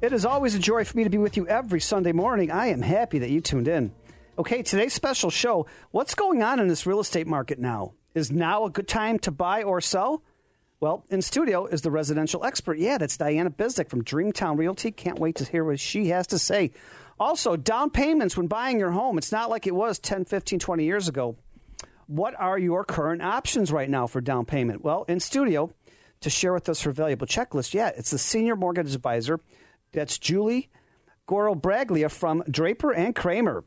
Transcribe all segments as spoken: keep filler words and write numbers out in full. It is always a joy for me to be with you every Sunday morning. I am happy that you tuned in. Okay, today's special show, what's going on in this real estate market now? Is now a good time to buy or sell? Well, in studio is the residential expert. Yeah, that's Diana Bizdick from Dreamtown Realty. Can't wait to hear what she has to say. Also, down payments when buying your home. It's not like it was ten, fifteen, twenty years ago. What are your current options right now for down payment? Well, in studio to share with us her valuable checklist. Yeah, it's the senior mortgage advisor. That's Julie Braglia from Draper and Kramer.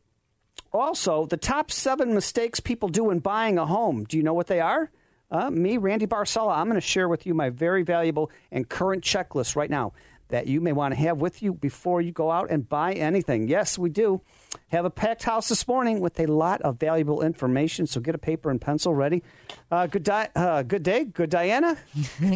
Also, the top seven mistakes people do when buying a home. Do you know what they are? Uh, me, Randy Barcella, I'm going to share with you my very valuable and current checklist right now that you may want to have with you before you go out and buy anything. Yes, we do have a packed house this morning with a lot of valuable information, so get a paper and pencil ready. Uh, good, di- uh, good day. Good, Diana.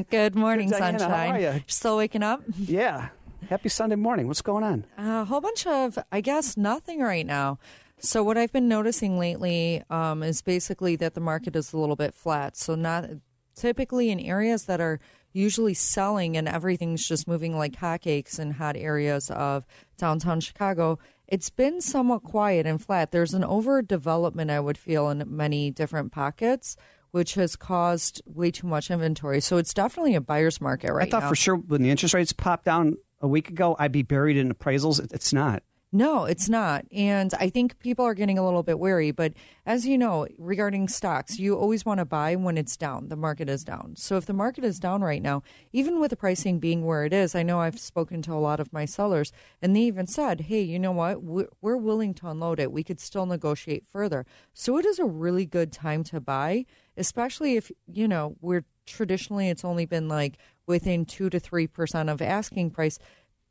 Good morning, good Diana, sunshine. How are you? Still waking up? Yeah. Happy Sunday morning. What's going on? A whole bunch of, I guess, nothing right now. So what I've been noticing lately um, is basically that the market is a little bit flat. So not typically in areas that are usually selling and everything's just moving like hotcakes in hot areas of downtown Chicago, it's been somewhat quiet and flat. There's an overdevelopment, I would feel, in many different pockets, which has caused way too much inventory. So it's definitely a buyer's market right now. I thought now. For sure when the interest rates popped down a week ago, I'd be buried in appraisals. It's not. No, it's not. And I think people are getting a little bit wary. But as you know, regarding stocks, you always want to buy when it's down. The market is down. So if the market is down right now, even with the pricing being where it is, I know I've spoken to a lot of my sellers and they even said, hey, you know what? We're willing to unload it. We could still negotiate further. So it is a really good time to buy, especially if, you know, we're traditionally it's only been like within two to three percent of asking price.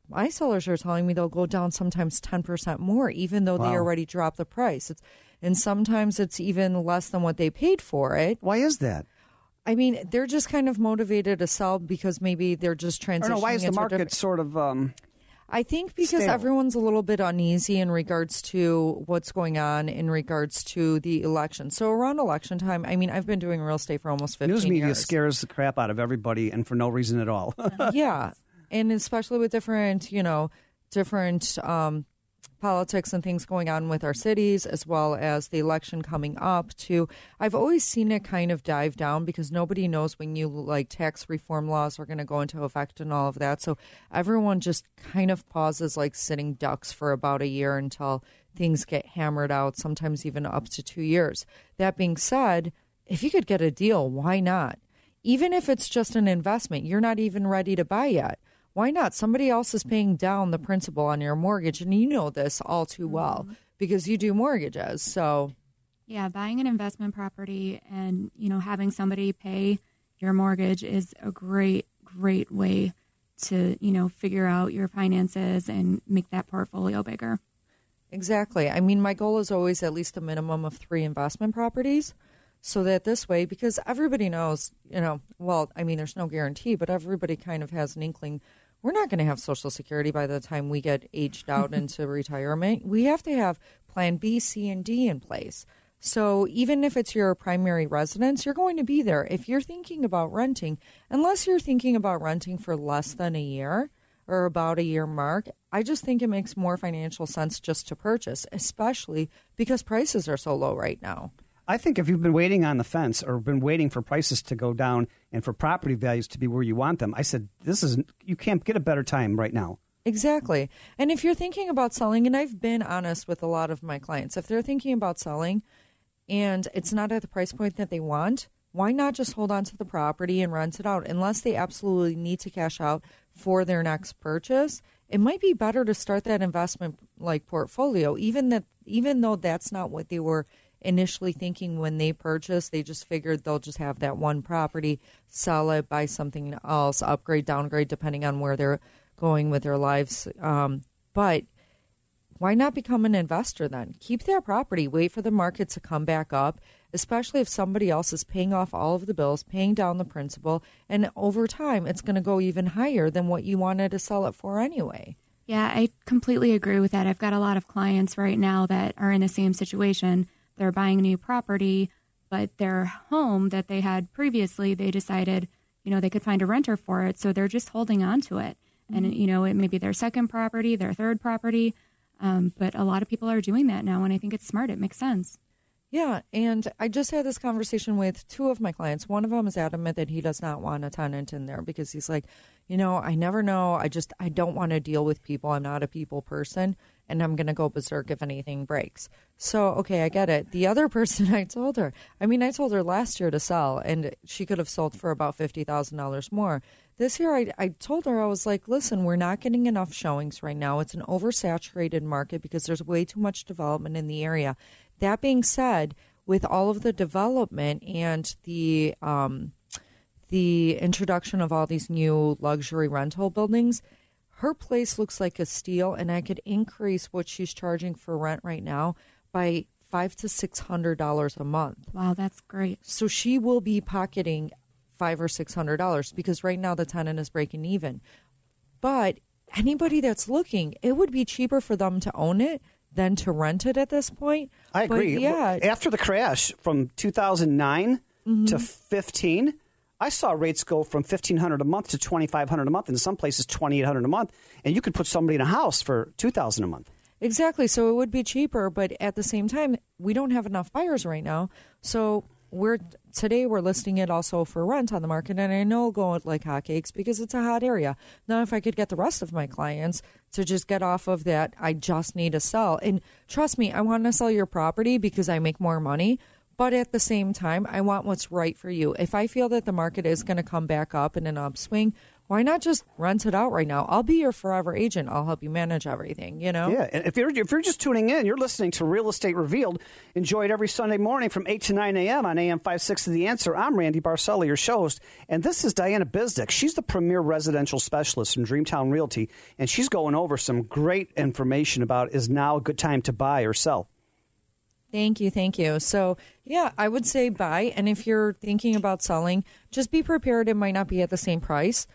My sellers are telling me they'll go down sometimes ten percent more, even though wow. they already dropped the price. It's, and sometimes it's even less than what they paid for it. Why is that? I mean, they're just kind of motivated to sell because maybe they're just transitioning. I don't know, why is the market different... sort of um, I think because stale. Everyone's a little bit uneasy in regards to what's going on in regards to the election. So around election time, I mean, I've been doing real estate for almost fifteen years. News media years. Scares the crap out of everybody and for no reason at all. Yeah. And especially with different, you know, different um, politics and things going on with our cities, as well as the election coming up, too. I've always seen it kind of dive down because nobody knows when you like tax reform laws are going to go into effect and all of that. So everyone just kind of pauses like sitting ducks for about a year until things get hammered out, sometimes even up to two years. That being said, if you could get a deal, why not? Even if it's just an investment, you're not even ready to buy yet. Why not? Somebody else is paying down the principal on your mortgage, and you know this all too well because you do mortgages. So, yeah, buying an investment property and, you know, having somebody pay your mortgage is a great, great way to, you know, figure out your finances and make that portfolio bigger. Exactly. I mean, my goal is always at least a minimum of three investment properties. So that this way, because everybody knows, you know, well, I mean, there's no guarantee, but everybody kind of has an inkling. We're not going to have Social Security by the time we get aged out into retirement. We have to have plan B, C, and D in place. So even if it's your primary residence, you're going to be there. If you're thinking about renting, unless you're thinking about renting for less than a year or about a year mark, I just think it makes more financial sense just to purchase, especially because prices are so low right now. I think if you've been waiting on the fence or been waiting for prices to go down and for property values to be where you want them, I said, this is you can't get a better time right now. Exactly. And if you're thinking about selling, and I've been honest with a lot of my clients, if they're thinking about selling and it's not at the price point that they want, why not just hold on to the property and rent it out? Unless they absolutely need to cash out for their next purchase, it might be better to start that investment like portfolio, even that even though that's not what they were initially thinking when they purchased. They just figured they'll just have that one property, sell it, buy something else, upgrade, downgrade, depending on where they're going with their lives. Um, but Why not become an investor then? Keep that property. Wait for the market to come back up, especially if somebody else is paying off all of the bills, paying down the principal, and over time it's going to go even higher than what you wanted to sell it for anyway. Yeah, I completely agree with that. I've got a lot of clients right now that are in the same situation. They're buying a new property, but their home that they had previously, they decided, you know, they could find a renter for it, so they're just holding on to it. Mm-hmm. And, you know, it may be their second property, their third property. Um, but a lot of people are doing that now, and I think it's smart. It makes sense. Yeah, and I just had this conversation with two of my clients. One of them is adamant that he does not want a tenant in there because he's like, you know, I never know. I just I don't want to deal with people. I'm not a people person, and I'm going to go berserk if anything breaks. So, okay, I get it. The other person, I told her, I mean, I told her last year to sell, and she could have sold for about fifty thousand dollars more. This year, I, I told her, I was like, listen, we're not getting enough showings right now. It's an oversaturated market because there's way too much development in the area. That being said, with all of the development and the um, the introduction of all these new luxury rental buildings, her place looks like a steal, and I could increase what she's charging for rent right now by five hundred to six hundred dollars a month. Wow, that's great. So she will be pocketing five or six hundred dollars because right now the tenant is breaking even. But anybody that's looking, it would be cheaper for them to own it than to rent it at this point. I agree. But yeah, after the crash from two thousand nine mm-hmm. to fifteen, I saw rates go from fifteen hundred a month to twenty five hundred a month, and in some places twenty eight hundred a month, and you could put somebody in a house for two thousand a month. Exactly. So it would be cheaper, but at the same time, we don't have enough buyers right now. So We're today we're listing it also for rent on the market, and I know it'll go like hotcakes because it's a hot area. Now, if I could get the rest of my clients to just get off of that, I just need to sell. And trust me, I want to sell your property because I make more money. But at the same time, I want what's right for you. If I feel that the market is going to come back up in an upswing, why not just rent it out right now? I'll be your forever agent. I'll help you manage everything, you know? Yeah, and if you're, if you're just tuning in, you're listening to Real Estate Revealed. Enjoy it every Sunday morning from eight to nine a.m. on A M five sixty The Answer. I'm Randy Barcella, your show host, and this is Diana Bizdick. She's the premier residential specialist from Dreamtown Realty, and she's going over some great information about is now a good time to buy or sell. Thank you. Thank you. So, yeah, I would say buy. And if you're thinking about selling, just be prepared. It might not be at the same price.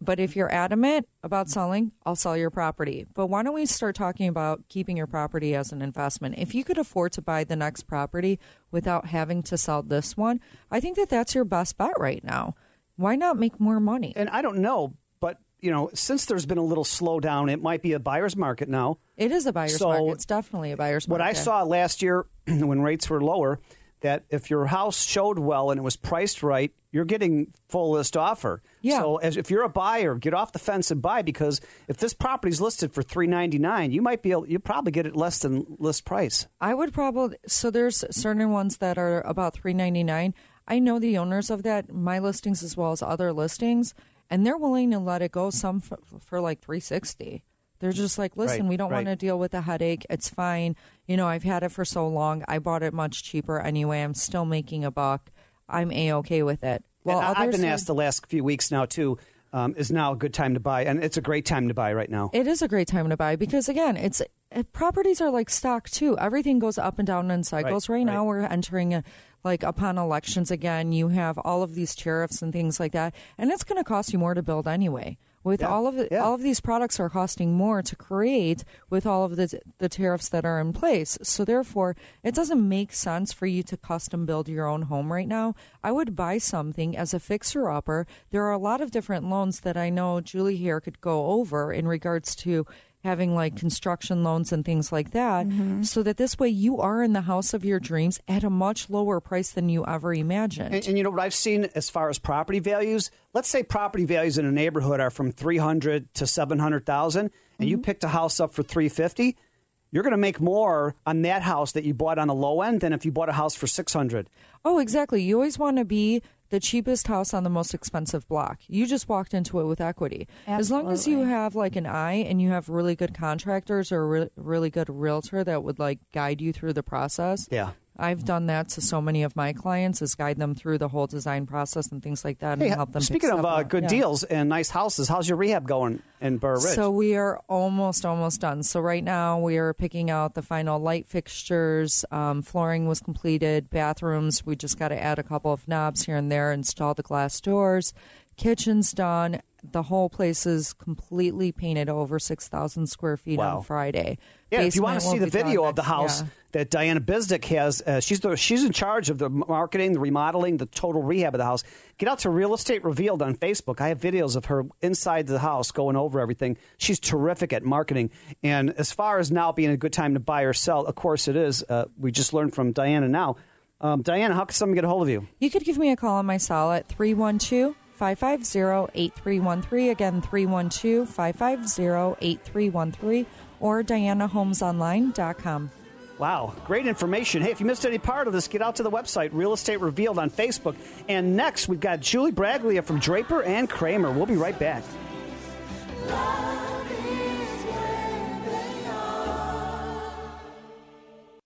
But if you're adamant about selling, I'll sell your property. But why don't we start talking about keeping your property as an investment? If you could afford to buy the next property without having to sell this one, I think that that's your best bet right now. Why not make more money? And I don't know, but, you know, since there's been a little slowdown, it might be a buyer's market now. It is a buyer's so market. It's definitely a buyer's what market. What I saw last year when rates were lower, that if your house showed well and it was priced right, you're getting full list offer. Yeah. So as if you're a buyer, get off the fence and buy, because if this property's listed for three ninety-nine, you might be able, you probably get it less than list price. I would probably. So there's certain ones that are about three ninety-nine. I know the owners of that, my listings as well as other listings, and they're willing to let it go. Some for, for like three sixty. They're just like, listen, right, we don't right. want to deal with the headache. It's fine. You know, I've had it for so long. I bought it much cheaper anyway. I'm still making a buck. I'm A-okay with it. Well, and I've been asked the last few weeks now, too, um, is now a good time to buy? And it's a great time to buy right now. It is a great time to buy because, again, it's it, properties are like stock, too. Everything goes up and down in cycles. Right, right, right. now, we're entering a... like upon elections again, you have all of these tariffs and things like that, and it's going to cost you more to build anyway. With yeah, all of the, yeah. all of these products are costing more to create with all of the the tariffs that are in place. So therefore, it doesn't make sense for you to custom build your own home right now. I would buy something as a fixer-upper. There are a lot of different loans that I know Julie here could go over in regards to having like construction loans and things like that, mm-hmm. so that this way you are in the house of your dreams at a much lower price than you ever imagined. And, and you know what I've seen as far as property values, let's say property values in a neighborhood are from three hundred to seven hundred thousand, and mm-hmm. you picked a house up for three fifty, you're going to make more on that house that you bought on the low end than if you bought a house for six hundred. Oh, exactly. You always want to be the cheapest house on the most expensive block. You just walked into it with equity. Absolutely. As long as you have like an eye and you have really good contractors or a re- really good realtor that would like guide you through the process. Yeah. I've done that to so many of my clients, is guide them through the whole design process and things like that, and hey, help them. Speaking of uh, good yeah. deals and nice houses, how's your rehab going in Burr Ridge? So we are almost, almost done. So right now we are picking out the final light fixtures. Um, flooring was completed, bathrooms. We just got to add a couple of knobs here and there, install the glass doors. Kitchen's done. The whole place is completely painted over six thousand square feet wow. on Friday. Yeah, basement, if you want to see the video of the house yeah. that Diana Bizdick has, uh, she's the, she's in charge of the marketing, the remodeling, the total rehab of the house. Get out to Real Estate Revealed on Facebook. I have videos of her inside the house going over everything. She's terrific at marketing. And as far as now being a good time to buy or sell, of course it is. Uh, we just learned from Diana now. Um, Diana, how can someone get a hold of you? You could give me a call on my cell at three one two, three one two five five zero eight three one three. Again, three one two, five five zero, eight three one three or diana homes online dot com. Wow, great information. Hey, if you missed any part of this, get out to the website, Real Estate Revealed on Facebook. And next, we've got Julie Braglia from Draper and Kramer. We'll be right back.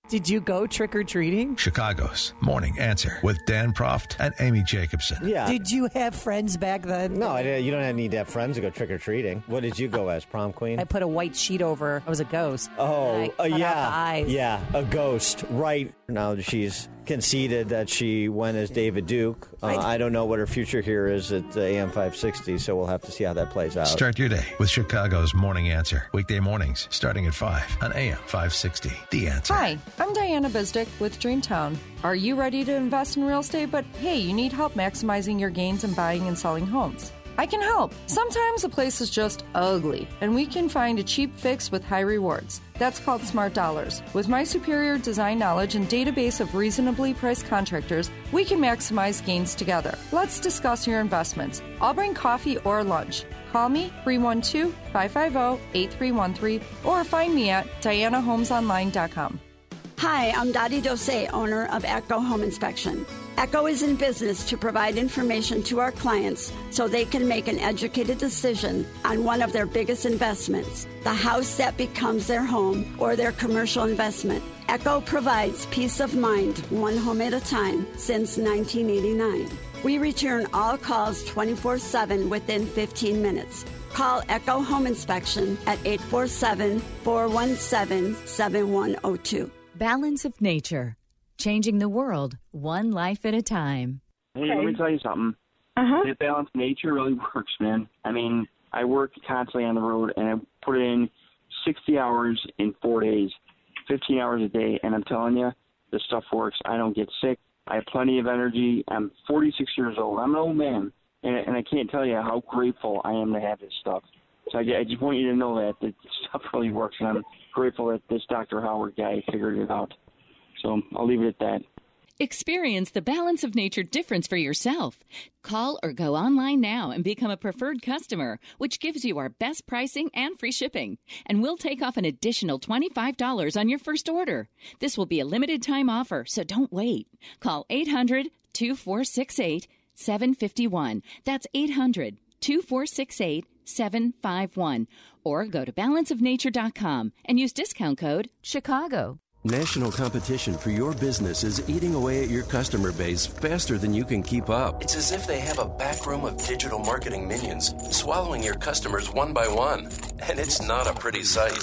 Did you go trick-or-treating? Chicago's Morning Answer with Dan Proft and Amy Jacobson. Yeah. Did you have friends back then? No, you don't need to have friends to go trick-or-treating. What did you go as, prom queen? I put a white sheet over. I was a ghost. Oh, uh, yeah. The eyes. Yeah, a ghost, right. Now she's conceded that she went as David Duke. Uh, I, I don't know what her future here is at uh, A M five sixty, so we'll have to see how that plays out. Start your day with Chicago's Morning Answer. Weekday mornings starting at five on A M five sixty. The Answer. Hi, I'm Diana Bizdick with Dreamtown. Are you ready to invest in real estate, but hey, you need help maximizing your gains in buying and selling homes? I can help. Sometimes a place is just ugly, and we can find a cheap fix with high rewards. That's called Smart Dollars. With my superior design knowledge and database of reasonably priced contractors, we can maximize gains together. Let's discuss your investments. I'll bring coffee or lunch. Call me, three one two, five five zero, eight three one three, or find me at diana homes online dot com. Hi, I'm Dottie Dose, owner of Echo Home Inspection. Echo is in business to provide information to our clients so they can make an educated decision on one of their biggest investments, the house that becomes their home or their commercial investment. Echo provides peace of mind, one home at a time, since nineteen eighty-nine. We return all calls twenty-four seven within fifteen minutes. Call Echo Home Inspection at eight four seven, four one seven, seven one zero two. Balance of Nature. Changing the world, one life at a time. Hey, okay. Let me tell you something. Uh-huh. The Balance of Nature really works, man. I mean, I work constantly on the road, and I put in sixty hours in four days, fifteen hours a day, and I'm telling you, this stuff works. I don't get sick. I have plenty of energy. I'm forty-six years old. I'm an old man, and, and I can't tell you how grateful I am to have this stuff. So I, I just want you to know that, that this stuff really works, and I'm grateful that this Doctor Howard guy figured it out. So I'll leave it at that. Experience the Balance of Nature difference for yourself. Call or go online now and become a preferred customer, which gives you our best pricing and free shipping. And we'll take off an additional twenty-five dollars on your first order. This will be a limited time offer, so don't wait. Call eight hundred, two four six eight, seven five one. That's eight hundred, two four six eight, seven five one. Or go to balance of nature dot com and use discount code Chicago. National competition for your business is eating away at your customer base faster than you can keep up. It's as if they have a back room of digital marketing minions swallowing your customers one by one. And it's not a pretty sight.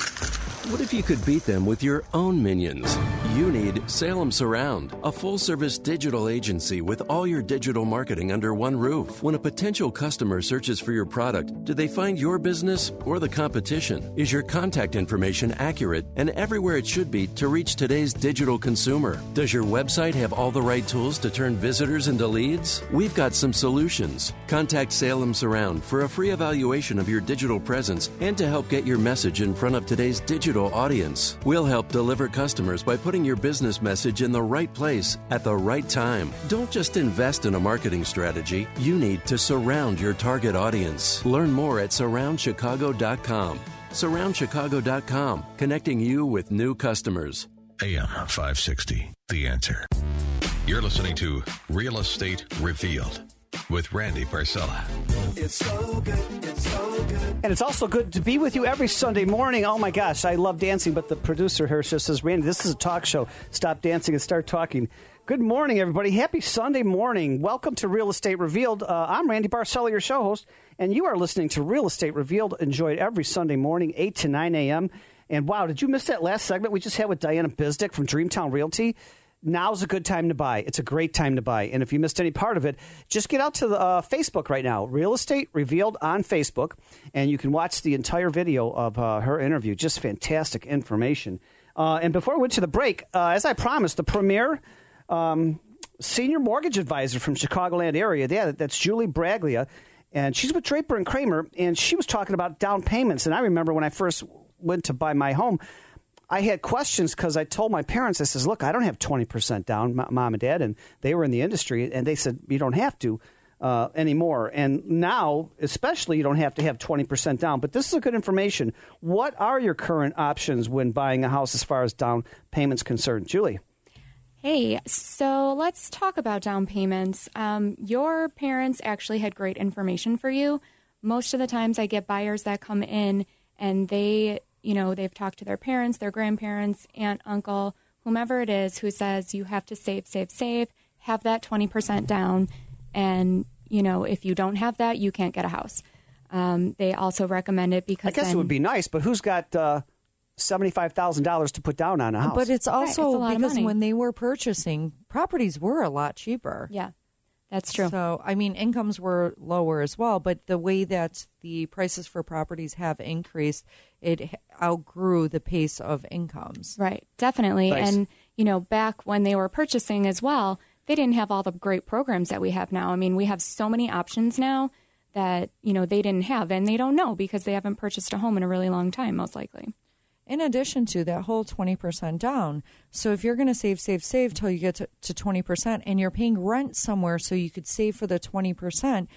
What if you could beat them with your own minions? You need Salem Surround, a full-service digital agency with all your digital marketing under one roof. When a potential customer searches for your product, do they find your business or the competition? Is your contact information accurate and everywhere it should be to reach today's digital consumer? Does your website have all the right tools to turn visitors into leads? We've got some solutions. Contact Salem Surround for a free evaluation of your digital presence and to help get your message in front of today's digital audience. We'll help deliver customers by putting your business message in the right place at the right time. Don't just invest in a marketing strategy. You need to surround your target audience. Learn more at surround chicago dot com. surround chicago dot com, connecting you with new customers. A M five sixty, The Answer. You're listening to Real Estate Revealed. with Randy Barcella. It's so good. It's so good. And it's also good to be with you every Sunday morning. Oh, my gosh. I love dancing, but the producer here just says, Randy, this is a talk show. Stop dancing and start talking. Good morning, everybody. Happy Sunday morning. Welcome to Real Estate Revealed. Uh, I'm Randy Barcella, your show host, and you are listening to Real Estate Revealed. Enjoy it every Sunday morning, eight to nine a.m. And, wow, did you miss that last segment we just had with Diana Bizdick from Dreamtown Realty? Now's a good time to buy. It's a great time to buy. And if you missed any part of it, just get out to the uh, Facebook right now, Real Estate Revealed on Facebook, and you can watch the entire video of uh, her interview. Just fantastic information. Uh, and before we went to the break, uh, as I promised, the premier Um, senior mortgage advisor from Chicagoland area. Yeah, that's Julie Braglia, and she's with Draper and Kramer, and she was talking about down payments. And I remember when I first went to buy my home, I had questions because I told my parents, I says, look, I don't have twenty percent down, m- mom and dad, and they were in the industry, and they said, you don't have to uh, anymore. And now, especially, you don't have to have twenty percent down. But this is a good information. What are your current options when buying a house as far as down payments concerned? Julie? Hey, so let's talk about down payments. Um, your parents actually had great information for you. Most of the times I get buyers that come in and they, you know, they've talked to their parents, their grandparents, aunt, uncle, whomever it is who says you have to save, save, save, have that twenty percent down. And, you know, if you don't have that, you can't get a house. Um, they also recommend it because I guess then, it would be nice, but who's got uh seventy-five thousand dollars to put down on a house. But it's also right, it's because when they were purchasing, properties were a lot cheaper. Yeah, that's true. So, I mean, incomes were lower as well, but the way that the prices for properties have increased, it outgrew the pace of incomes. Right, definitely. Nice. And, you know, back when they were purchasing as well, they didn't have all the great programs that we have now. I mean, we have so many options now that, you know, they didn't have, and they don't know because they haven't purchased a home in a really long time, most likely. In addition to that whole twenty percent down. So if you're going to save, save, save till you get to, to twenty percent and you're paying rent somewhere so you could save for the twenty percent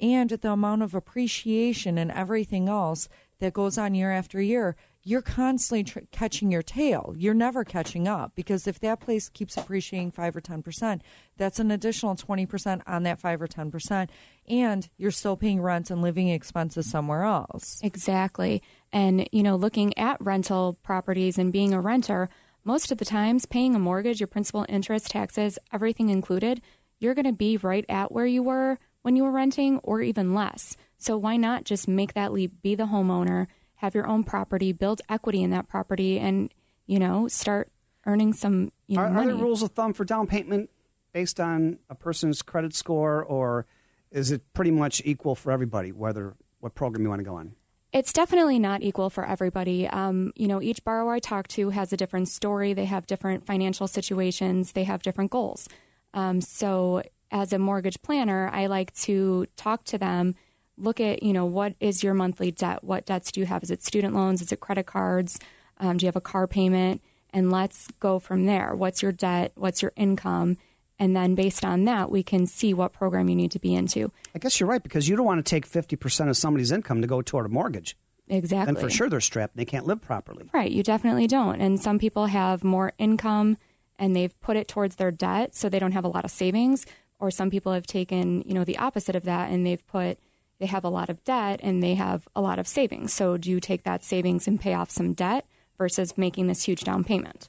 and the amount of appreciation and everything else that goes on year after year, you're constantly tr- catching your tail. You're never catching up because if that place keeps appreciating five or ten percent, that's an additional twenty percent on that five or ten percent and you're still paying rent and living expenses somewhere else. Exactly. And, you know, looking at rental properties and being a renter, most of the times paying a mortgage, your principal, interest, taxes, everything included, you're going to be right at where you were when you were renting or even less. So why not just make that leap, be the homeowner, have your own property, build equity in that property and, you know, start earning some you know, are, money. Are there rules of thumb for down payment based on a person's credit score or is it pretty much equal for everybody, whether what program you want to go on? It's definitely not equal for everybody. Um, you know, each borrower I talk to has a different story. They have different financial situations. They have different goals. Um, so as a mortgage planner, I like to talk to them, look at, you know, what is your monthly debt? What debts do you have? Is it student loans? Is it credit cards? Um, do you have a car payment? And let's go from there. What's your debt? What's your income? And then based on that, we can see what program you need to be into. I guess you're right, because you don't want to take fifty percent of somebody's income to go toward a mortgage. Exactly. Then for sure they're strapped and they can't live properly. Right. You definitely don't. And some people have more income and they've put it towards their debt, so they don't have a lot of savings. Or some people have taken, you know, the opposite of that and they've put, they have a lot of debt and they have a lot of savings. So do you take that savings and pay off some debt versus making this huge down payment?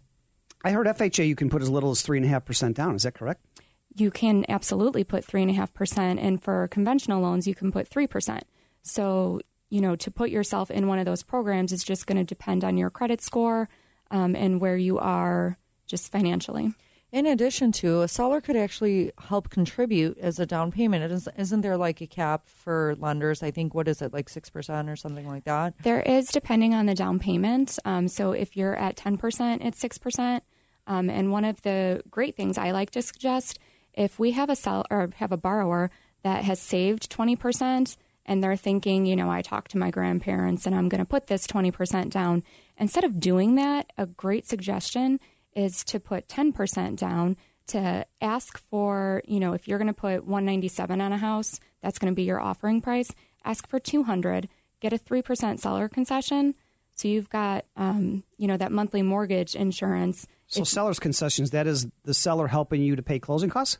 I heard F H A you can put as little as three point five percent down. Is that correct? You can absolutely put three point five percent. And for conventional loans, you can put three percent. So, you know, to put yourself in one of those programs is just going to depend on your credit score um, and where you are just financially. In addition to, a seller could actually help contribute as a down payment. It is, isn't there like a cap for lenders? I think, what is it, like six percent or something like that? There is, depending on the down payment. Um, so if you're at ten percent, it's six percent. Um, and one of the great things I like to suggest, if we have a sell or have a borrower that has saved twenty percent and they're thinking, you know, I talked to my grandparents and I'm going to put this twenty percent down. Instead of doing that, a great suggestion is to put ten percent down, to ask for, you know, if you're going to put one ninety-seven on a house, that's going to be your offering price. Ask for two hundred, get a three percent seller concession. So you've got, um, you know, that monthly mortgage insurance. So if, seller's concessions, that is the seller helping you to pay closing costs?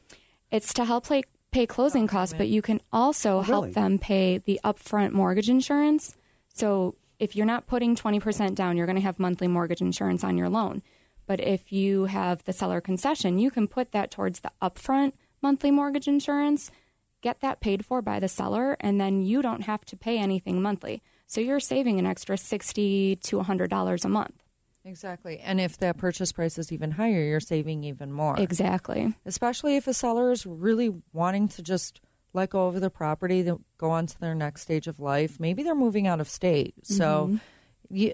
It's to help pay, pay closing costs, but you can also oh, help really? them pay the upfront mortgage insurance. So if you're not putting twenty percent down, you're going to have monthly mortgage insurance on your loan. But if you have the seller concession, you can put that towards the upfront monthly mortgage insurance, get that paid for by the seller, and then you don't have to pay anything monthly. So you're saving an extra sixty to one hundred dollars a month. Exactly. And if that purchase price is even higher, you're saving even more. Exactly. Especially if a seller is really wanting to just let go of the property, go on to their next stage of life. Maybe they're moving out of state. So mm-hmm. you,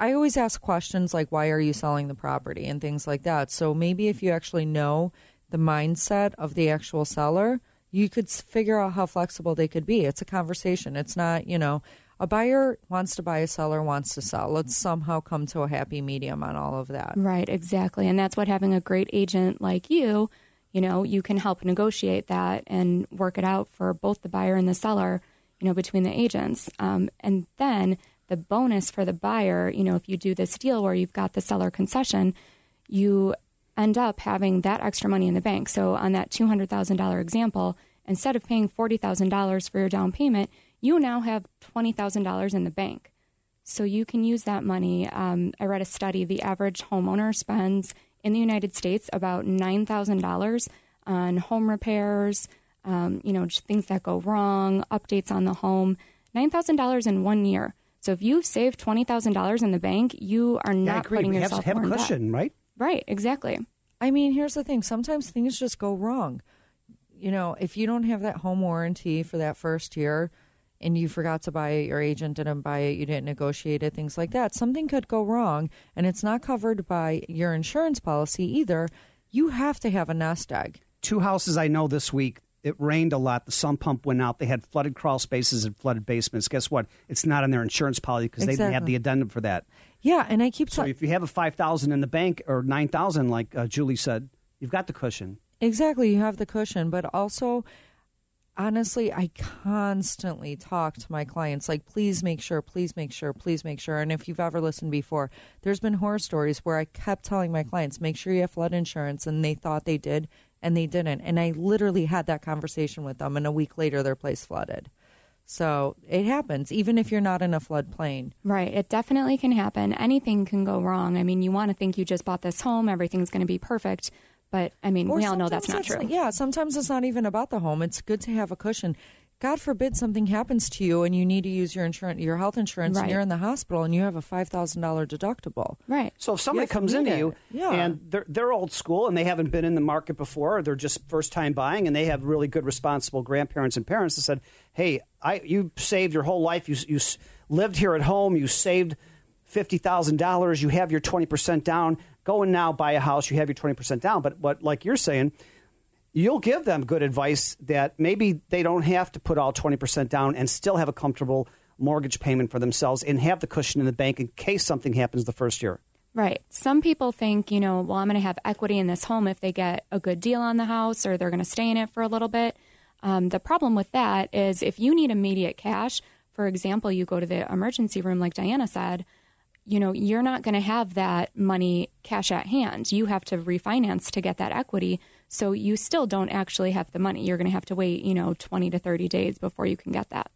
I always ask questions like, why are you selling the property and things like that? So maybe if you actually know the mindset of the actual seller, you could figure out how flexible they could be. It's a conversation. It's not, you know, a buyer wants to buy, a seller wants to sell. Let's somehow come to a happy medium on all of that. Right, exactly. And that's what having a great agent like you, you know, you can help negotiate that and work it out for both the buyer and the seller, you know, between the agents. Um, and then the bonus for the buyer, you know, if you do this deal where you've got the seller concession, you end up having that extra money in the bank. So on that two hundred thousand dollars example, instead of paying forty thousand dollars for your down payment, you now have twenty thousand dollars in the bank. So you can use that money. Um, I read a study. The average homeowner spends in the United States about nine thousand dollars on home repairs, um, you know, just things that go wrong, updates on the home, nine thousand dollars in one year. So if you've saved twenty thousand dollars in the bank, you are not yeah, I agree. putting we yourself have, have more a cushion, right? Right, exactly. I mean, here's the thing. Sometimes things just go wrong. You know, if you don't have that home warranty for that first year, and you forgot to buy it, your agent didn't buy it, you didn't negotiate it, things like that, something could go wrong, and it's not covered by your insurance policy either. You have to have a nest egg. Two houses I know this week, it rained a lot, the sump pump went out, they had flooded crawl spaces and flooded basements. Guess what? It's not on their insurance policy because exactly. they didn't have the addendum for that. Yeah, and I keep talking. So if you have a five thousand dollars in the bank, or nine thousand dollars, like uh, Julie said, you've got the cushion. Exactly, you have the cushion, but also... Honestly, I constantly talk to my clients like, please make sure, please make sure, please make sure. And if you've ever listened before, there's been horror stories where I kept telling my clients, make sure you have flood insurance. And they thought they did, and they didn't. And I literally had that conversation with them. And a week later, their place flooded. So it happens, even if you're not in a floodplain. Right. It definitely can happen. Anything can go wrong. I mean, you want to think you just bought this home, everything's going to be perfect. But, I mean, or we all know that's not true. Yeah, sometimes it's not even about the home. It's good to have a cushion. God forbid something happens to you and you need to use your insurance, your health insurance, right. and you're in the hospital and you have a five thousand dollars deductible. Right. So if somebody comes into you yeah. and they're, they're old school and they haven't been in the market before, or they're just first-time buying, and they have really good, responsible grandparents and parents that said, hey, I you saved your whole life. You, you lived here at home. You saved fifty thousand dollars. You have your twenty percent down. Go and now buy a house, you have your twenty percent down. But what, like you're saying, you'll give them good advice that maybe they don't have to put all twenty percent down and still have a comfortable mortgage payment for themselves and have the cushion in the bank in case something happens the first year. Right. Some people think, you know, well, I'm going to have equity in this home if they get a good deal on the house, or they're going to stay in it for a little bit. Um, the problem with that is if you need immediate cash, for example, you go to the emergency room like Diana said, you know, you're not going to have that money cash at hand. You have to refinance to get that equity. So you still don't actually have the money. You're going to have to wait, you know, twenty to thirty days before you can get that.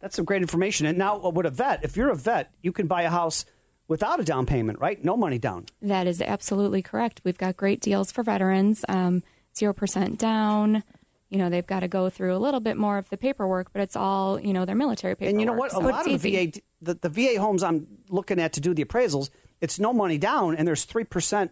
That's some great information. And now with a vet, if you're a vet, you can buy a house without a down payment, right? No money down. That is absolutely correct. We've got great deals for veterans, um, zero percent down. You know, they've got to go through a little bit more of the paperwork, but it's all, you know, their military paperwork. And you know what? A lot of the V A, the, the V A homes I'm looking at to do the appraisals, it's no money down, and there's three percent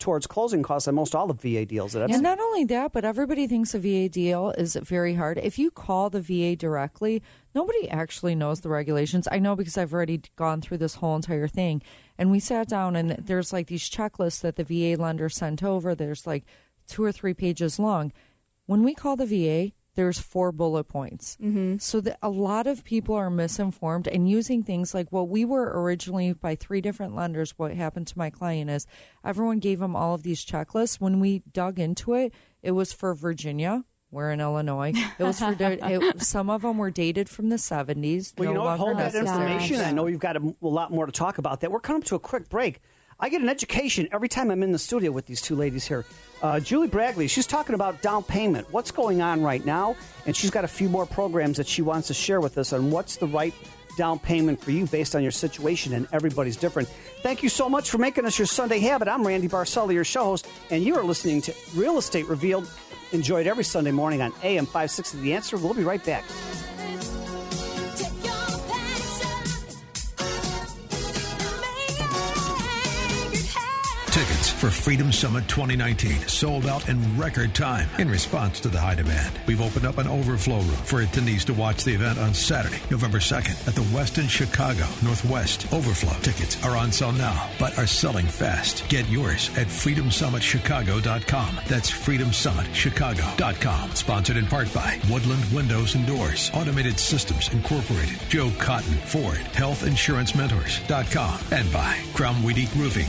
towards closing costs on most all the V A deals that I've seen. And not only that, but everybody thinks a V A deal is very hard. If you call the V A directly, nobody actually knows the regulations. I know because I've already gone through this whole entire thing. And we sat down, and there's like these checklists that the V A lender sent over. There's like two or three pages long. When we call the V A, there's four bullet points. Mm-hmm. So that a lot of people are misinformed and using things like, well, we were originally by three different lenders. What happened to my client is everyone gave them all of these checklists. When we dug into it, it was for Virginia. We're in Illinois. It was for, it, some of them were dated from the seventies. Well, no, you know, hold that information. I know you've got a, a lot more to talk about that. We're coming up to a quick break. I get an education every time I'm in the studio with these two ladies here. Uh, Julie Braglia, she's talking about down payment, what's going on right now, and she's got a few more programs that she wants to share with us on what's the right down payment for you based on your situation, and everybody's different. Thank you so much for making us your Sunday habit. I'm Randy Barcella, your show host, and you are listening to Real Estate Revealed. Enjoyed every Sunday morning on A M five sixty The Answer. We'll be right back. Tickets for Freedom Summit twenty nineteen sold out in record time in response to the high demand. We've opened up an overflow room for attendees to watch the event on Saturday, November second at the Westin Chicago Northwest. Overflow tickets are on sale now, but are selling fast. Get yours at freedom summit chicago dot com. That's freedom summit chicago dot com. Sponsored in part by Woodland Windows and Doors, Automated Systems Incorporated, Joe Cotton Ford, health insurance mentors dot com, and by Crumweedy Roofing.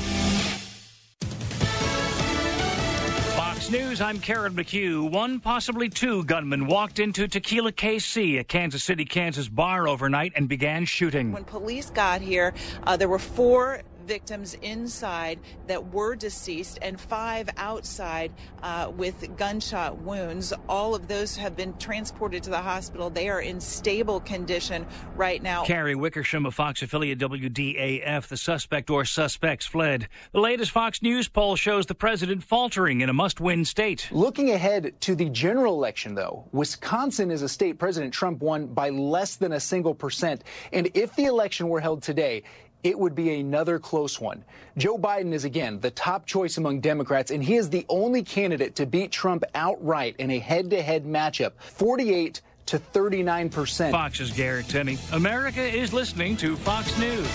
News, I'm Karen McHugh. One, possibly two gunmen walked into Tequila K C, a Kansas City, Kansas bar overnight, and began shooting. When police got here, uh, there were four victims inside that were deceased and five outside uh, with gunshot wounds. All of those have been transported to the hospital. They are in stable condition right now. Carrie Wickersham of Fox affiliate W D A F, the suspect or suspects fled. The latest Fox News poll shows the president faltering in a must-win state. Looking ahead to the general election, though, Wisconsin is a state President Trump won by less than a single percent. And if the election were held today, it would be another close one. Joe Biden is again the top choice among Democrats, and he is the only candidate to beat Trump outright in a head-to-head matchup, forty-eight to thirty-nine percent. Fox's Garrett Tenney. America is listening to Fox News.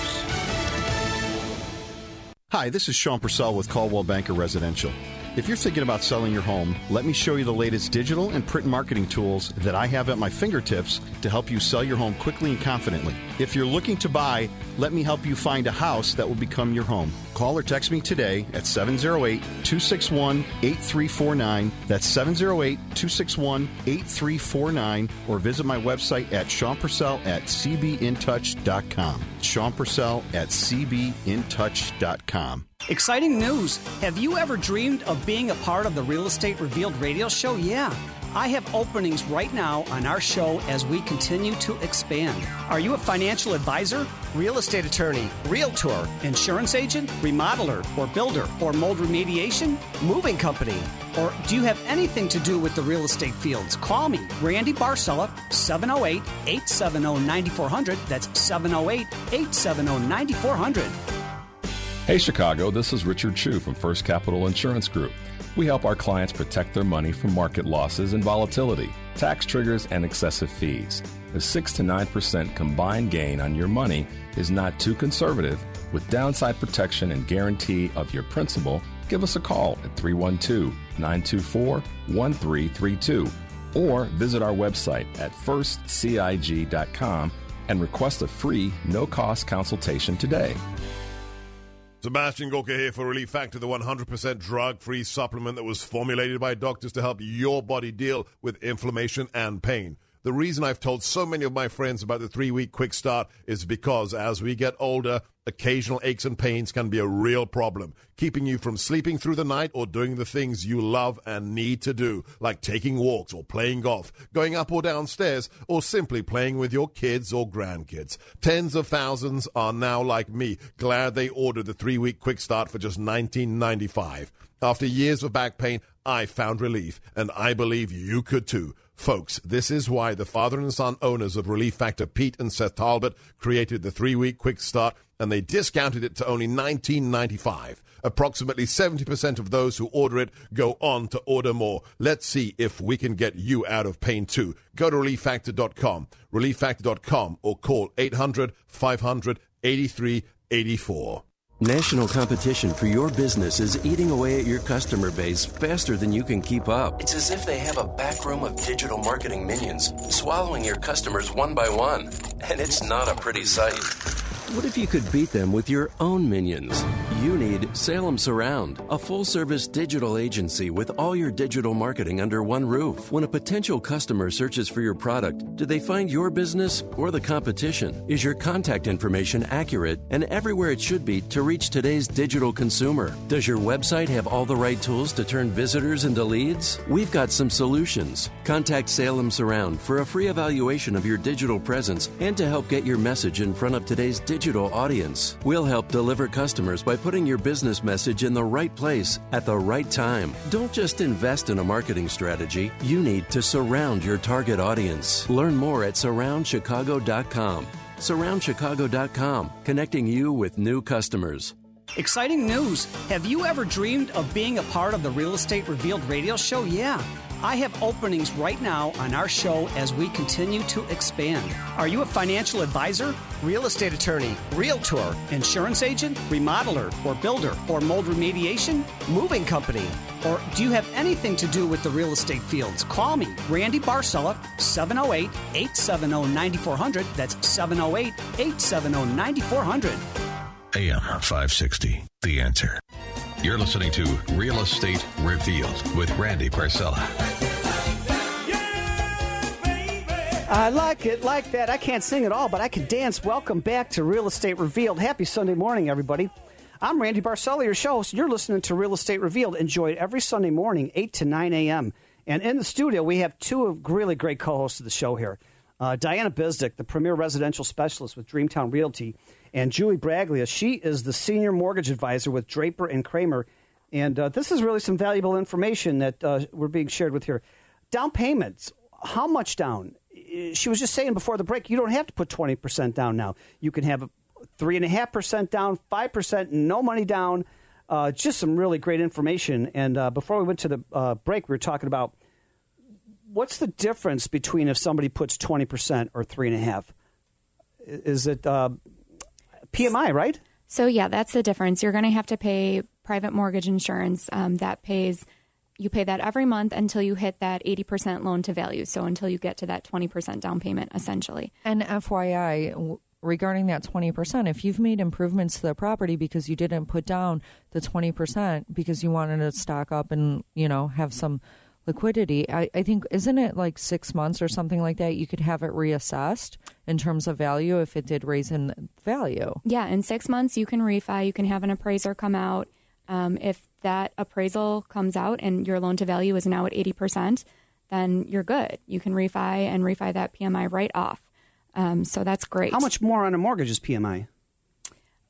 Hi, this is Sean Purcell with Caldwell Banker Residential. If you're thinking about selling your home, let me show you the latest digital and print marketing tools that I have at my fingertips to help you sell your home quickly and confidently. If you're looking to buy, let me help you find a house that will become your home. Call or text me today at seven oh eight, two six one, eight three four nine. That's seven oh eight, two six one, eight three four nine. Or visit my website at sean purcell at c b in touch dot com. sean purcell at c b in touch dot com. Exciting news! Have you ever dreamed of being a part of the Real Estate Revealed radio show? Yeah, I have openings right now on our show as we continue to expand. Are you a financial advisor, real estate attorney, realtor, insurance agent, remodeler, or builder, or mold remediation, moving company? Or do you have anything to do with the real estate fields? Call me, Randy Barcella, seven oh eight, eight seven oh, nine four zero zero. That's seven oh eight, eight seven oh, nine four zero zero. Hey Chicago, this is Richard Chu from First Capital Insurance Group. We help our clients protect their money from market losses and volatility, tax triggers, and excessive fees. The six to nine percent combined gain on your money is not too conservative. With downside protection and guarantee of your principal, give us a call at three one two, nine two four, one three three two or visit our website at first c i g dot com and request a free, no-cost consultation today. Sebastian Gorka here for Relief Factor, the one hundred percent drug-free supplement that was formulated by doctors to help your body deal with inflammation and pain. The reason I've told so many of my friends about the three-week quick start is because as we get older, occasional aches and pains can be a real problem, keeping you from sleeping through the night or doing the things you love and need to do, like taking walks or playing golf, going up or downstairs, or simply playing with your kids or grandkids. Tens of thousands are now like me, glad they ordered the three-week quick start for just nineteen ninety-five dollars. After years of back pain, I found relief, and I believe you could too. Folks, this is why the father and son owners of Relief Factor, Pete and Seth Talbot, created the three-week quick start, and they discounted it to only nineteen ninety-five dollars. Approximately seventy percent of those who order it go on to order more. Let's see if we can get you out of pain too. Go to relief factor dot com, relief factor dot com, or call eight hundred, five hundred, eighty-three eighty-four. National competition for your business is eating away at your customer base faster than you can keep up. It's as if they have a back room of digital marketing minions swallowing your customers one by one. And it's not a pretty sight. What if you could beat them with your own minions? You need Salem Surround, a full-service digital agency with all your digital marketing under one roof. When a potential customer searches for your product, do they find your business or the competition? Is your contact information accurate and everywhere it should be to reach today's digital consumer? Does your website have all the right tools to turn visitors into leads? We've got some solutions. Contact Salem Surround for a free evaluation of your digital presence and to help get your message in front of today's digital audience. We'll help deliver customers by putting your business message in the right place at the right time. Don't just invest in a marketing strategy. You need to surround your target audience. Learn more at surround chicago dot com. surround chicago dot com, connecting you with new customers. Exciting news! Have you ever dreamed of being a part of the Real Estate Revealed radio show? Yeah. I have openings right now on our show as we continue to expand. Are you a financial advisor, real estate attorney, realtor, insurance agent, remodeler, or builder, or mold remediation, moving company? Or do you have anything to do with the real estate fields? Call me, Randy Barcella, seven oh eight, eight seven oh, nine four hundred. That's seven oh eight, eight seven oh, nine four hundred. A M five sixty, The Answer. You're listening to Real Estate Revealed with Randy Barcella. I like it like that. I can't sing at all, but I can dance. Welcome back to Real Estate Revealed. Happy Sunday morning, everybody. I'm Randy Barcella, your show host. You're listening to Real Estate Revealed. Enjoy it every Sunday morning, eight to nine a.m. And in the studio, we have two really great co-hosts of the show here. Uh, Diana Bizdick, the premier residential specialist with Dreamtown Realty, and Julie Braglia. She is the senior mortgage advisor with Draper and Kramer. And uh, this is really some valuable information that uh, we're being shared with here. Down payments, how much down? She was just saying before the break, you don't have to put twenty percent down now. You can have three point five percent down, five percent, no money down. Uh, just some really great information. And uh, before we went to the uh, break, we were talking about what's the difference between if somebody puts twenty percent or three point five percent? Is it... Uh, P M I, right? So, yeah, that's the difference. You're going to have to pay private mortgage insurance. Um, that pays, you pay that every month until you hit that eighty percent loan to value. So until you get to that twenty percent down payment, essentially. And F Y I, regarding that twenty percent, if you've made improvements to the property because you didn't put down the twenty percent because you wanted to stock up and, you know, have some liquidity, I, I think, isn't it like six months or something like that? You could have it reassessed in terms of value if it did raise in value. Yeah, in six months you can refi, you can have an appraiser come out. Um, if that appraisal comes out and your loan to value is now at eighty percent, then you're good. You can refi and refi that P M I right off. Um, so that's great. How much more on a mortgage is P M I?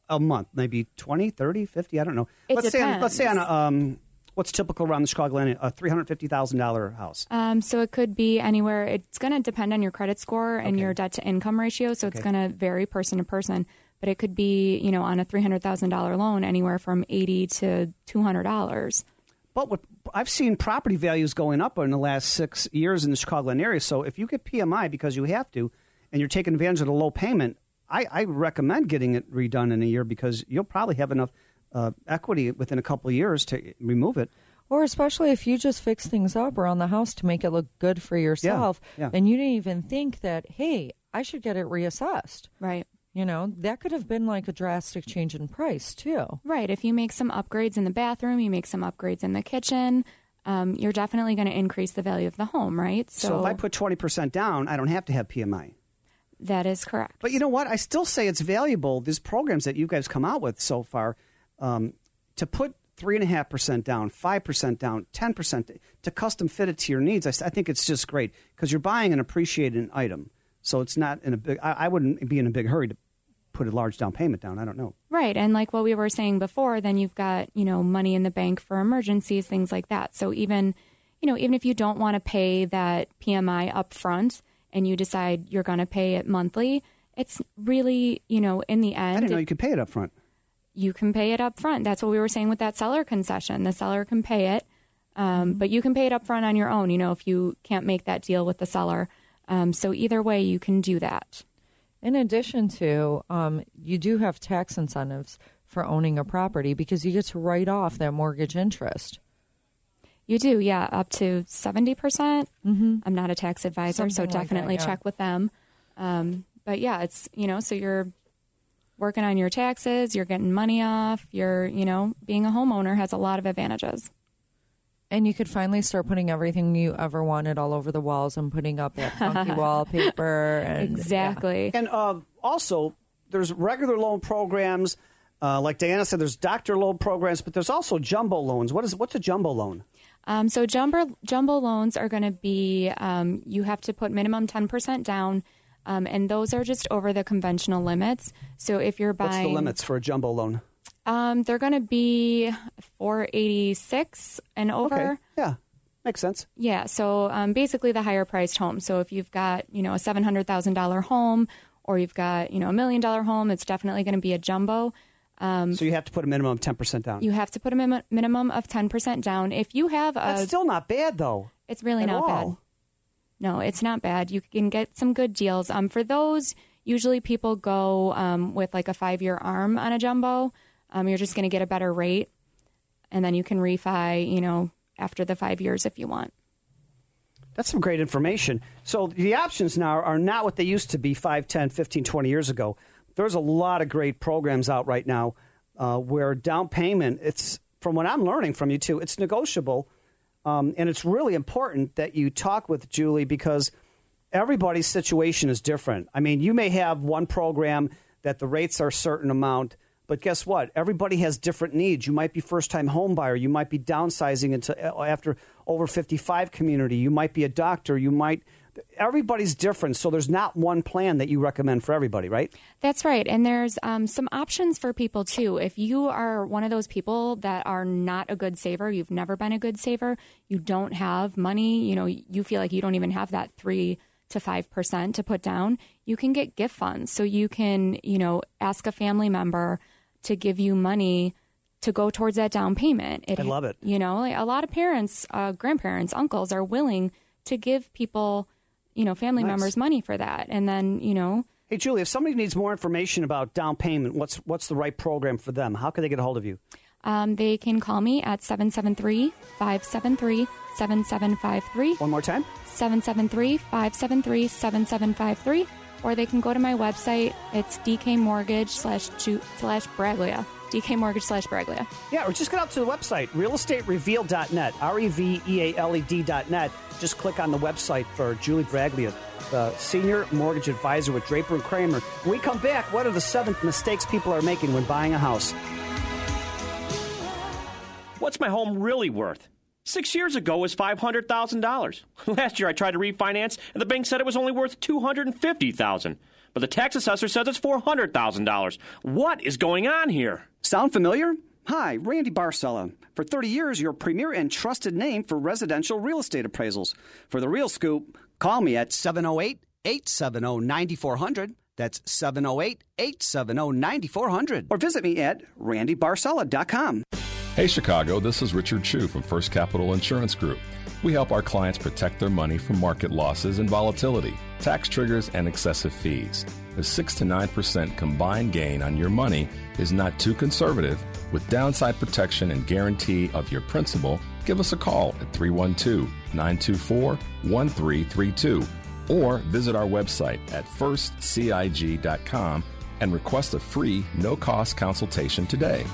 A month, maybe twenty, thirty, fifty, I don't know. It let's depends. say on, let's say on a... Um, What's typical around the Chicagoland, a three hundred fifty thousand dollars house? Um, so it could be anywhere. It's going to depend on your credit score and okay. your debt to income ratio. So okay. it's going to vary person to person. But it could be, you know, on a three hundred thousand dollars loan, anywhere from eighty dollars to two hundred dollars. But what, I've seen property values going up in the last six years in the Chicagoland area. So if you get P M I because you have to and you're taking advantage of the low payment, I, I recommend getting it redone in a year because you'll probably have enough Uh, equity within a couple of years to remove it. Or especially if you just fix things up around the house to make it look good for yourself. Yeah, yeah. And you didn't even think that, hey, I should get it reassessed. Right. You know, that could have been like a drastic change in price too. Right. If you make some upgrades in the bathroom, you make some upgrades in the kitchen, um, you're definitely going to increase the value of the home, right? So, so if I put twenty percent down, I don't have to have P M I. That is correct. But you know what? I still say it's valuable, these programs that you guys come out with so far. Um, to put three and a half percent down, five percent down, ten percent to custom fit it to your needs, I, I think it's just great because you're buying an appreciated item, so it's not in a big. I, I wouldn't be in a big hurry to put a large down payment down. I don't know. Right, and like what we were saying before, then you've got you know money in the bank for emergencies, things like that. So even you know even if you don't want to pay that P M I up front and you decide you're going to pay it monthly, it's really you know in the end. I didn't know it, you could pay it up front. You can pay it up front. That's what we were saying with that seller concession. The seller can pay it, um, but you can pay it up front on your own, you know, if you can't make that deal with the seller. Um, so either way, you can do that. In addition to, um, you do have tax incentives for owning a property because you get to write off that mortgage interest. You do, yeah, up to seventy percent. Mm-hmm. I'm not a tax advisor, Something so definitely like that, yeah. check with them. Um, but, yeah, it's, you know, so you're working on your taxes, you're getting money off, you're, you know, being a homeowner has a lot of advantages. And you could finally start putting everything you ever wanted all over the walls and putting up that funky wallpaper. And, exactly. Yeah. And uh, also, there's regular loan programs. Uh, like Diana said, there's doctor loan programs, but there's also jumbo loans. What is what's a jumbo loan? Um, so jumbo, jumbo loans are going to be, um, you have to put minimum ten percent down, um, and those are just over the conventional limits. So if you're buying... What's the limits for a jumbo loan? Um, they're going to be four eighty-six and over. Okay. Yeah, makes sense. Yeah, so um, basically the higher priced home. So if you've got, you know, a seven hundred thousand dollars home or you've got, you know, a million dollar home, it's definitely going to be a jumbo. Um, so you have to put a minimum of ten percent down. You have to put a min- minimum of ten percent down. If you have a... That's still not bad, though. It's really not bad. No, it's not bad. You can get some good deals. Um, for those, usually people go um, with like a five-year arm on a jumbo. Um, you're just going to get a better rate, and then you can refi, you know, after the five years if you want. That's some great information. So the options now are not what they used to be five, ten, fifteen, twenty years ago. There's a lot of great programs out right now uh, where down payment, it's from what I'm learning from you too, it's negotiable. Um, and it's really important that you talk with Julie because everybody's situation is different. I mean, you may have one program that the rates are a certain amount. But guess what? Everybody has different needs. You might be first-time home buyer. You might be downsizing into after over fifty-five community. You might be a doctor. You might. Everybody's different, so there's not one plan that you recommend for everybody, right? That's right, and there's um, some options for people, too. If you are one of those people that are not a good saver, you've never been a good saver, you don't have money, you know, you feel like you don't even have that three to five percent to put down, you can get gift funds. So you can, you know, ask a family member to give you money to go towards that down payment. It, I love it. You know, a lot of parents, uh, grandparents, uncles are willing to give people, you know, family nice. Members money for that. And then, you know. Hey, Julie, if somebody needs more information about down payment, what's what's the right program for them? How can they get a hold of you? Um, they can call me at seven seven three, five seven three, seven seven five three. One more time. seven seven three, five seven three, seven seven five three. Or they can go to my website. It's dkmortgage slash slash Braglia. dkmortgage slash Braglia. Yeah, or just get out to the website, real estate reveal dot net, R E V E A L E D dot net. Just click on the website for Julie Braglia, the Senior Mortgage Advisor with Draper and Kramer. When we come back, what are the seven mistakes people are making when buying a house? What's my home really worth? Six years ago, it was five hundred thousand dollars. Last year, I tried to refinance, and the bank said it was only worth two hundred fifty thousand dollars. But the tax assessor says it's four hundred thousand dollars. What is going on here? Sound familiar? Hi, Randy Barcella. For thirty years, your premier and trusted name for residential real estate appraisals. For the real scoop, call me at seven oh eight, eight seven oh, nine four zero zero. That's seven oh eight, eight seven oh, nine four zero zero. Or visit me at randy barcella dot com. Hey Chicago, this is Richard Chu from First Capital Insurance Group. We help our clients protect their money from market losses and volatility, tax triggers, and excessive fees. The six to nine percent combined gain on your money is not too conservative. With downside protection and guarantee of your principal, give us a call at three one two, nine two four, one three three two or visit our website at first c i g dot com and request a free, no-cost consultation today.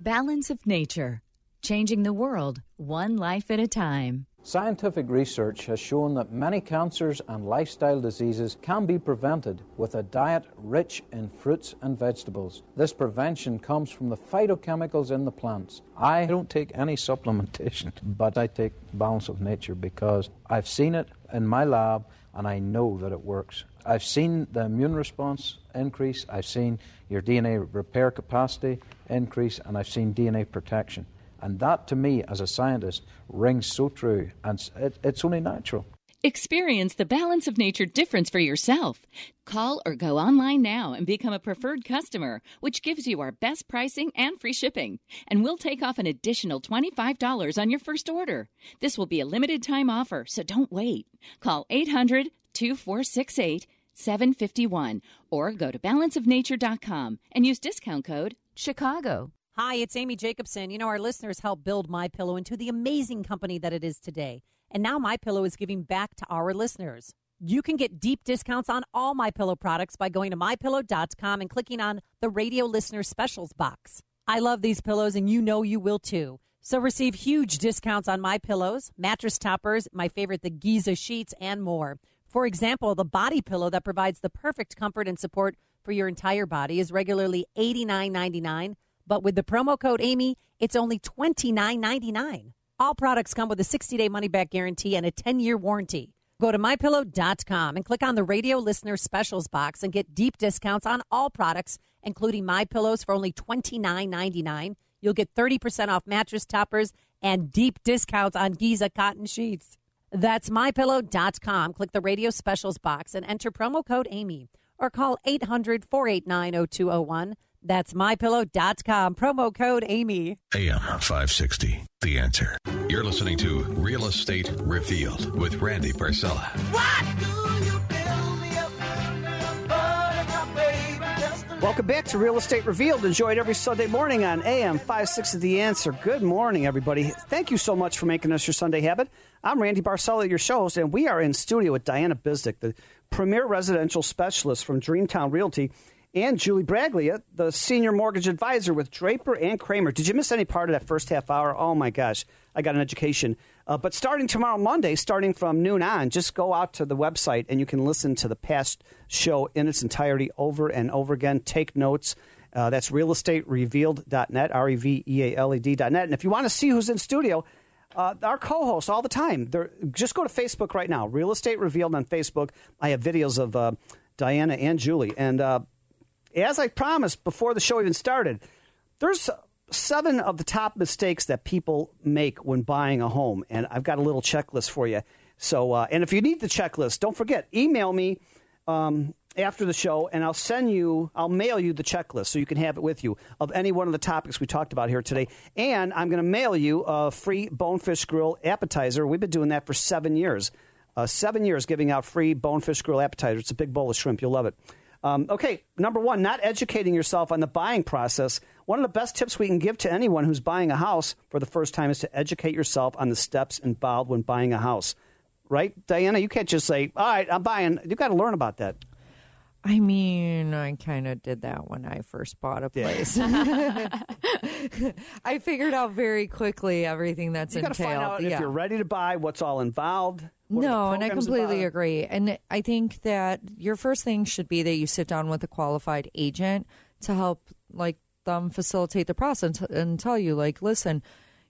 Balance of Nature, changing the world one life at a time. Scientific research has shown that many cancers and lifestyle diseases can be prevented with a diet rich in fruits and vegetables. This prevention comes from the phytochemicals in the plants. I don't take any supplementation, but I take Balance of Nature because I've seen it in my lab and I know that it works. I've seen the immune response increase, I've seen your D N A repair capacity increase, and I've seen D N A protection. And that, to me, as a scientist, rings so true, and it, it's only natural. Experience the Balance of Nature difference for yourself. Call or go online now and become a preferred customer, which gives you our best pricing and free shipping. And we'll take off an additional twenty-five dollars on your first order. This will be a limited time offer, so don't wait. Call eight hundred, two four six eight, seven five one or go to balance of nature dot com and use discount code Chicago. Hi, it's Amy Jacobson. You know, our listeners helped build MyPillow into the amazing company that it is today. And now MyPillow is giving back to our listeners. You can get deep discounts on all MyPillow products by going to my pillow dot com and clicking on the Radio Listener Specials box. I love these pillows, and you know you will too. So receive huge discounts on MyPillows, mattress toppers, my favorite, the Giza sheets, and more. For example, the body pillow that provides the perfect comfort and support for your entire body is regularly eighty-nine ninety-nine, but with the promo code Amy, it's only twenty-nine ninety-nine. All products come with a sixty-day money-back guarantee and a ten-year warranty. Go to my pillow dot com and click on the Radio Listener Specials box and get deep discounts on all products, including MyPillows for only twenty-nine ninety-nine. You'll get thirty percent off mattress toppers and deep discounts on Giza cotton sheets. That's my pillow dot com. Click the Radio Specials box and enter promo code Amy or call eight hundred, four eight nine, zero two zero one. That's my pillow dot com, promo code Amy. A M five sixty, The Answer. You're listening to Real Estate Revealed with Randy Barcella. What do you build me up, up, baby? Welcome back to Real Estate Revealed. Enjoyed every Sunday morning on A M five sixty, The Answer. Good morning, everybody. Thank you so much for making us your Sunday habit. I'm Randy Barcella, your show host, and we are in studio with Diana Bizdick, the premier residential specialist from Dreamtown Realty, and Julie Braglia, the senior mortgage advisor with Draper and Kramer. Did you miss any part of that first half hour? Oh, my gosh. I got an education. Uh, but starting tomorrow, Monday, starting from noon on, just go out to the website and you can listen to the past show in its entirety over and over again. Take notes. Uh, that's real estate revealed dot net, R E V E A L E D dot net. And if you want to see who's in studio, uh, our co-hosts all the time, just go to Facebook right now, Real Estate Revealed on Facebook. I have videos of uh, Diana and Julie. And uh as I promised before the show even started, there's seven of the top mistakes that people make when buying a home. And I've got a little checklist for you. So, uh, and if you need the checklist, don't forget, email me um, after the show and I'll send you, I'll mail you the checklist so you can have it with you of any one of the topics we talked about here today. And I'm going to mail you a free Bonefish Grill appetizer. We've been doing that for seven years. Uh, seven years giving out free Bonefish Grill appetizer. It's a big bowl of shrimp. You'll love it. Um, okay, number one, not educating yourself on the buying process. One of the best tips we can give to anyone who's buying a house for the first time is to educate yourself on the steps involved when buying a house. Right, Diana? You can't just say, all right, I'm buying. You've got to learn about that. I mean, I kind of did that when I first bought a place. Yeah. I figured out very quickly everything that's entailed. You got to find out yeah. if you're ready to buy, what's all involved. What no, and I completely about? agree. And I think that your first thing should be that you sit down with a qualified agent to help like them facilitate the process and tell you, like, listen,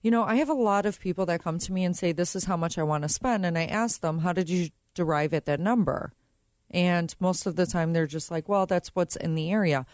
you know, I have a lot of people that come to me and say, this is how much I want to spend. And I ask them, how did you derive at that number? And most of the time they're just like, well, that's what's in the area.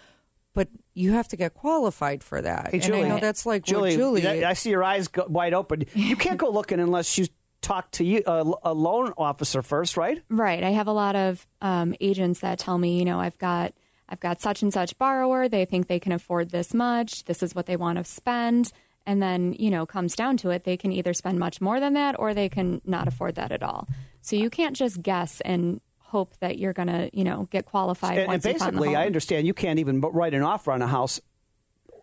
But you have to get qualified for that. Hey, Julie, and I know that's like, Julie, well, Julie, I see your eyes go wide open. You can't go looking unless you talk to you, uh, a loan officer first, right? Right. I have a lot of um, agents that tell me, you know, I've got I've got such and such borrower. They think they can afford this much. This is what they want to spend. And then, you know, comes down to it, they can either spend much more than that or they can not afford that at all. So you can't just guess and hope that you're going to, you know, get qualified. And, once and basically, I understand you can't even write an offer on a house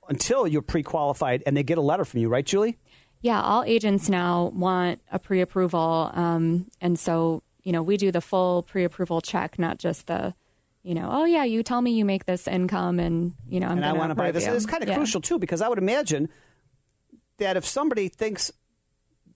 until you're pre-qualified and they get a letter from you, right, Julie? Yeah, all agents now want a pre-approval. Um, and so, you know, we do the full pre-approval check, not just the, you know, oh, yeah, you tell me you make this income and, you know, I'm going to want to buy this. And it's kind of yeah. crucial, too, because I would imagine that if somebody thinks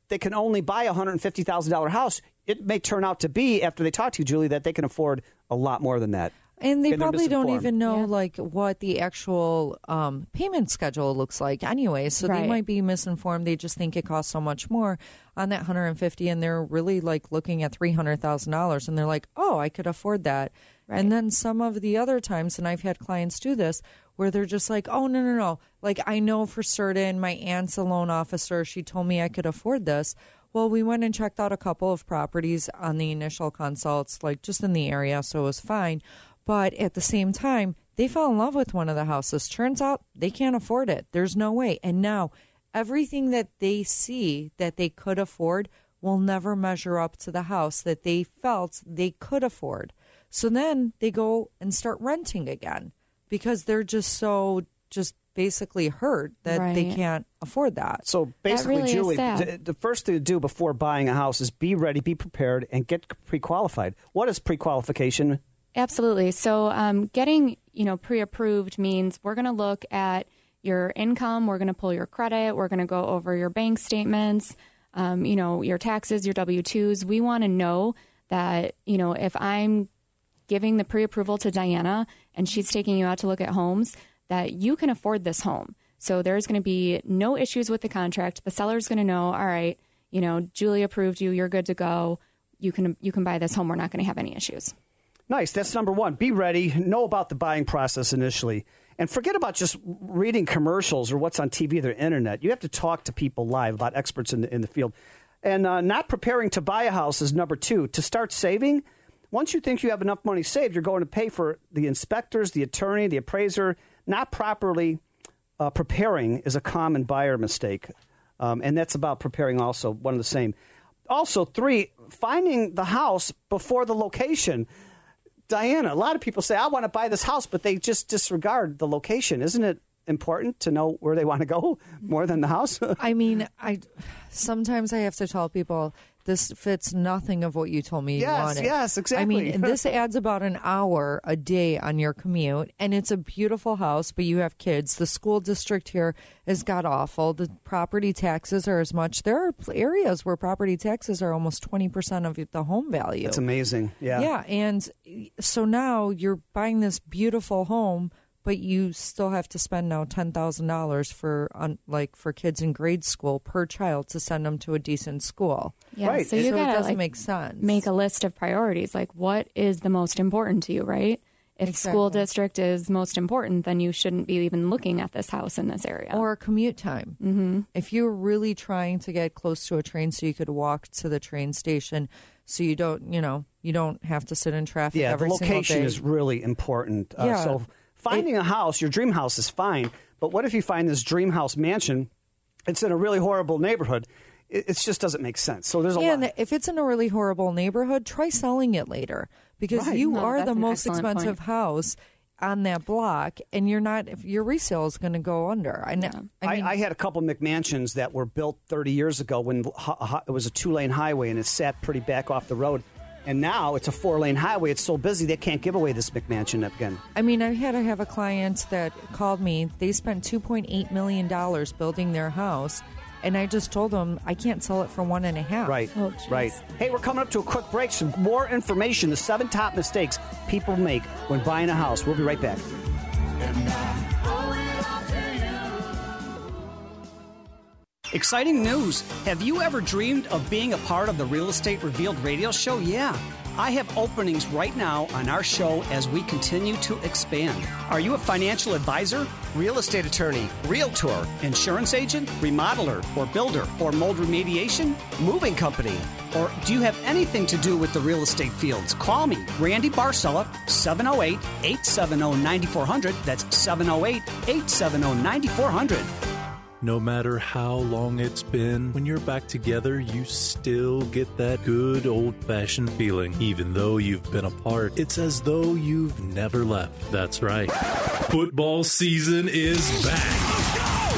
they can only buy a one hundred fifty thousand dollars house, it may turn out to be, after they talk to you, Julie, that they can afford a lot more than that. And they and probably don't even know, yeah. like, what the actual um, payment schedule looks like anyway. So right. they might be misinformed. They just think it costs so much more on that one hundred fifty thousand dollars, and they're really, like, looking at three hundred thousand dollars. And they're like, oh, I could afford that. Right. And then some of the other times, and I've had clients do this, where they're just like, oh, no, no, no. Like, I know for certain my aunt's a loan officer. She told me I could afford this. Well, we went and checked out a couple of properties on the initial consults, like, just in the area, so it was fine. But at the same time, they fell in love with one of the houses. Turns out they can't afford it. There's no way. And now everything that they see that they could afford will never measure up to the house that they felt they could afford. So then they go and start renting again because they're just so just basically hurt that right. they can't afford that. So basically, that really Julie, th- the first thing to do before buying a house is be ready, be prepared, and get pre-qualified. What is pre-qualification? Absolutely. So um, getting, you know, pre-approved means we're going to look at your income, we're going to pull your credit, we're going to go over your bank statements, um, you know, your taxes, your W two's. We want to know that, you know, if I'm giving the pre-approval to Diana and she's taking you out to look at homes, that you can afford this home. So there's going to be no issues with the contract. The seller's going to know, all right, you know, Julie approved you, you're good to go. You can you can buy this home. We're not going to have any issues. Nice. That's number one. Be ready. Know about the buying process initially. And forget about just reading commercials or what's on T V or the internet. You have to talk to people live about experts in the, in the field. And uh, not preparing to buy a house is number two. To start saving, once you think you have enough money saved, you're going to pay for the inspectors, the attorney, the appraiser. Not properly uh, preparing is a common buyer mistake. Um, and that's about preparing also, one of the same. Also, three, finding the house before the location. Diana, a lot of people say, I want to buy this house, but they just disregard the location. Isn't it important to know where they want to go more than the house? I mean, I sometimes I have to tell people, this fits nothing of what you told me you yes, wanted. Yes, yes, exactly. I mean, this adds about an hour a day on your commute, and it's a beautiful house, but you have kids. The school district here has got awful. The property taxes are as much. There are areas where property taxes are almost twenty percent of the home value. It's amazing, yeah. Yeah, and so now you're buying this beautiful home, but you still have to spend now ten thousand dollars for on, like for kids in grade school per child to send them to a decent school. Yeah, right. So you so gotta, it doesn't like, make sense. Make a list of priorities. Like, what is the most important to you, right? If exactly. school district is most important, then you shouldn't be even looking at this house in this area. Or commute time. Mm-hmm. If you're really trying to get close to a train so you could walk to the train station, so you don't, you know, you don't have to sit in traffic. Yeah, every the location single day. Is really important. Uh, yeah. So finding it, a house, your dream house is fine, but what if you find this dream house mansion? It's in a really horrible neighborhood. It just doesn't make sense. So there's a yeah, lot. And if it's in a really horrible neighborhood, try selling it later because right. you no, are the most expensive point. House on that block, and you're not. Your resale is going to go under. I know. Yeah. I, mean, I, I had a couple McMansions that were built thirty years ago when it was a two-lane highway and it sat pretty back off the road. And now it's a four-lane highway. It's so busy they can't give away this McMansion up again. I mean, I had to have a client that called me. They spent two point eight million dollars building their house. And I just told them I can't sell it for one and a half. Right, oh, right. Hey, we're coming up to a quick break. Some more information, the seven top mistakes people make when buying a house. We'll be right back. Exciting news. Have you ever dreamed of being a part of the Real Estate Revealed radio show? Yeah. I have openings right now on our show as we continue to expand. Are you a financial advisor, real estate attorney, realtor, insurance agent, remodeler, or builder, or mold remediation, moving company? Or do you have anything to do with the real estate fields? Call me, Randy Barcella, seven oh eight, eight seven oh, nine four hundred. That's seven oh eight, eight seven oh, nine four hundred. No matter how long it's been, when you're back together, you still get that good old-fashioned feeling. Even though you've been apart, it's as though you've never left. That's right. Football season is back.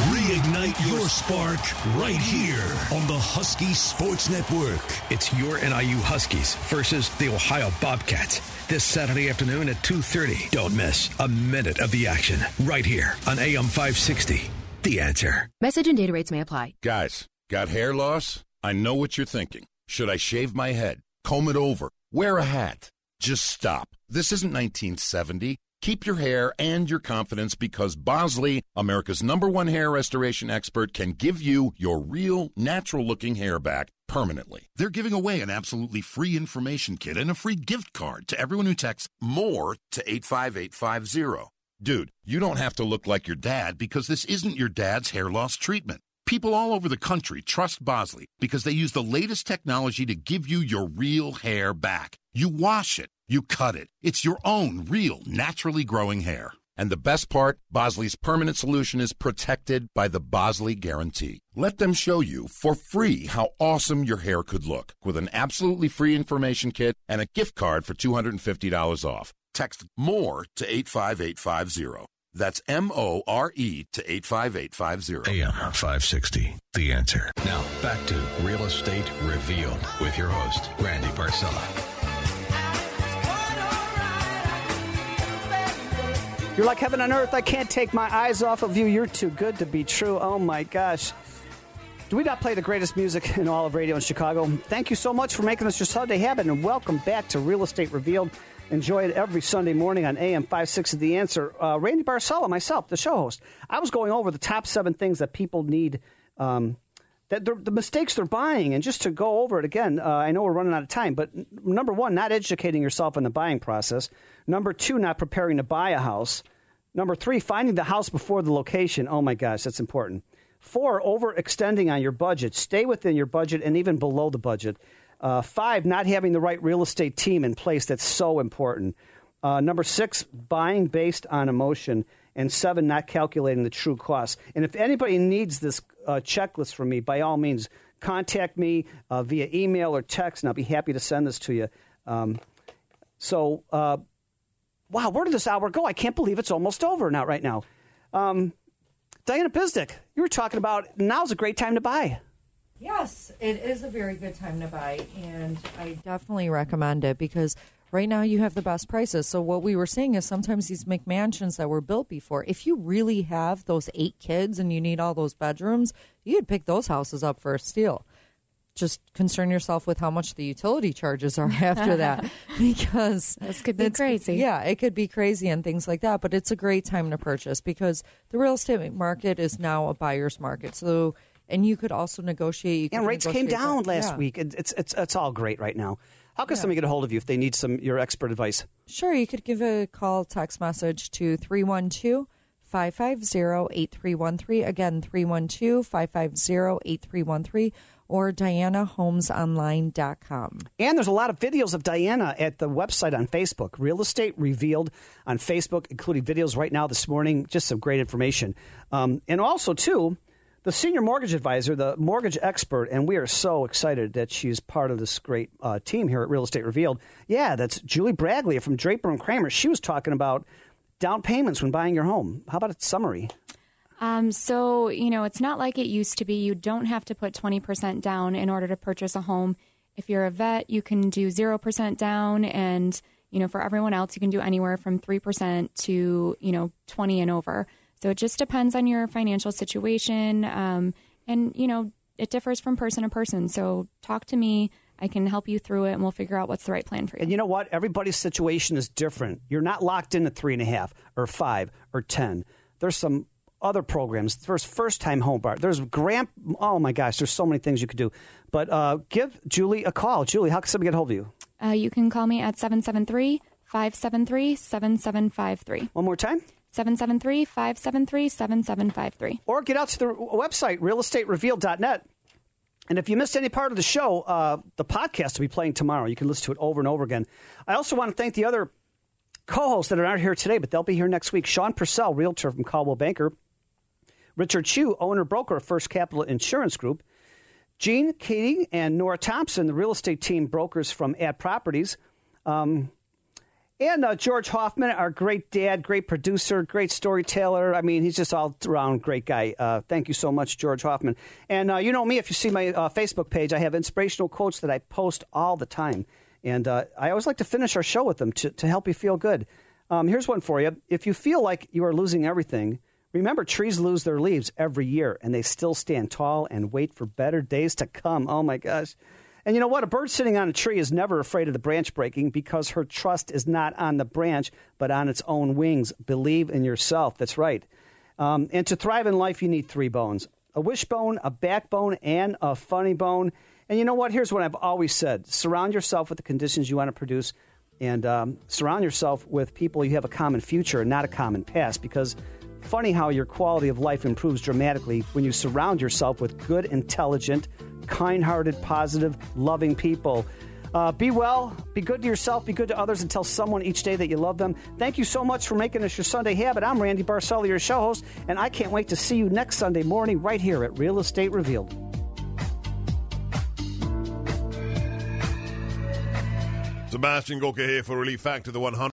Reignite your spark right here on the Husky Sports Network. It's your N I U Huskies versus the Ohio Bobcats this Saturday afternoon at two thirty. Don't miss a minute of the action right here on A M five sixty. The answer. Message and data rates may apply. Guys, got hair loss? I know what you're thinking. Should I shave my head? Comb it over? Wear a hat? Just stop. This isn't nineteen seventy. Keep your hair and your confidence because Bosley, America's number one hair restoration expert, can give you your real, natural-looking hair back permanently. They're giving away an absolutely free information kit and a free gift card to everyone who texts MORE to eight five eight five zero. Dude, you don't have to look like your dad because this isn't your dad's hair loss treatment. People all over the country trust Bosley because they use the latest technology to give you your real hair back. You wash it. You cut it. It's your own real, naturally growing hair. And the best part, Bosley's permanent solution is protected by the Bosley Guarantee. Let them show you for free how awesome your hair could look with an absolutely free information kit and a gift card for two hundred fifty dollars off. Text MORE to eight five eight five zero. That's M O R E to eight five eight five zero. A M five sixty, The Answer. Now, back to Real Estate Revealed with your host, Randy Barcella. You're like heaven on earth. I can't take my eyes off of you. You're too good to be true. Oh, my gosh. Do we not play the greatest music in all of radio in Chicago? Thank you so much for making this your Sunday habit, and welcome back to Real Estate Revealed. Enjoy it every Sunday morning on A M five sixty, The Answer. Uh, Randy Barcella, myself, the show host, I was going over the top seven things that people need, um, that the mistakes they're buying. And just to go over it again, uh, I know we're running out of time, but n- number one, not educating yourself in the buying process. Number two, not preparing to buy a house. Number three, finding the house before the location. Oh, my gosh, that's important. Four, overextending on your budget. Stay within your budget and even below the budget. Uh, five, not having the right real estate team in place. That's so important. Uh, number six, buying based on emotion. And seven, not calculating the true cost. And if anybody needs this uh, checklist from me, by all means, contact me uh, via email or text, and I'll be happy to send this to you. Um, so, uh, wow, where did this hour go? I can't believe it's almost over now, right now. Um Diana Bizdick, you were talking about now's a great time to buy. Yes, it is a very good time to buy, and I definitely recommend it because right now you have the best prices. So what we were saying is sometimes these McMansions that were built before, if you really have those eight kids and you need all those bedrooms, you could pick those houses up for a steal. Just concern yourself with how much the utility charges are after that, because this could be crazy. Yeah, it could be crazy and things like that. But it's a great time to purchase because the real estate market is now a buyer's market. So, and you could also negotiate. You and rates negotiate came down that. last yeah. week. It's it's it's all great right now. How can yeah. somebody get a hold of you if they need some your expert advice? Sure, you could give a call, text message to three one two, five five zero, eight three one three. Again, three one two, five five zero, eight three one three. Or diana homes online dot com. And there's a lot of videos of Diana at the website on Facebook, Real Estate Revealed on Facebook, including videos right now this morning, just some great information. Um, and also, too, the senior mortgage advisor, the mortgage expert, and we are so excited that she's part of this great uh, team here at Real Estate Revealed. Yeah, that's Julie Braglia from Draper and Kramer. She was talking about down payments when buying your home. How about a summary? Um, so, you know, it's not like it used to be. You don't have to put twenty percent down in order to purchase a home. If you're a vet, you can do zero percent down. And, you know, for everyone else, you can do anywhere from three percent to, you know, twenty and over. So it just depends on your financial situation. Um, and, you know, it differs from person to person. So talk to me. I can help you through it, and we'll figure out what's the right plan for you. And you know what? Everybody's situation is different. You're not locked into three and a half or five or ten. There's some other programs. There's first-time home buyer. There's grand. Oh my gosh, there's so many things you could do. But uh, give Julie a call. Julie, how can somebody get a hold of you? Uh, you can call me at seven seven three, five seven three, seven seven five three. One more time. seven seven three, five seven three, seven seven five three. Or get out to the website, real estate revealed dot net. And if you missed any part of the show, uh, the podcast will be playing tomorrow. You can listen to it over and over again. I also want to thank the other co-hosts that are not here today, but they'll be here next week. Sean Purcell, realtor from Caldwell Banker. Richard Chu, owner broker of First Capital Insurance Group. Gene Keating and Nora Thompson, the real estate team brokers from Ad Properties. Um, and uh, George Hoffman, our great dad, great producer, great storyteller. I mean, he's just all around great guy. Uh, thank you so much, George Hoffman. And uh, you know me, if you see my uh, Facebook page, I have inspirational quotes that I post all the time. And uh, I always like to finish our show with them to, to help you feel good. Um, here's one for you. If you feel like you are losing everything, remember, trees lose their leaves every year, and they still stand tall and wait for better days to come. Oh, my gosh. And you know what? A bird sitting on a tree is never afraid of the branch breaking because her trust is not on the branch, but on its own wings. Believe in yourself. That's right. Um, and to thrive in life, you need three bones. A wishbone, a backbone, and a funny bone. And you know what? Here's what I've always said. Surround yourself with the conditions you want to produce, and um, surround yourself with people you have a common future and not a common past, because funny how your quality of life improves dramatically when you surround yourself with good, intelligent, kind-hearted, positive, loving people. Uh, be well, be good to yourself, be good to others, and tell someone each day that you love them. Thank you so much for making us your Sunday habit. I'm Randy Barcella, your show host, and I can't wait to see you next Sunday morning right here at Real Estate Revealed. Sebastian Gorka here for Relief Factor, the one hundred.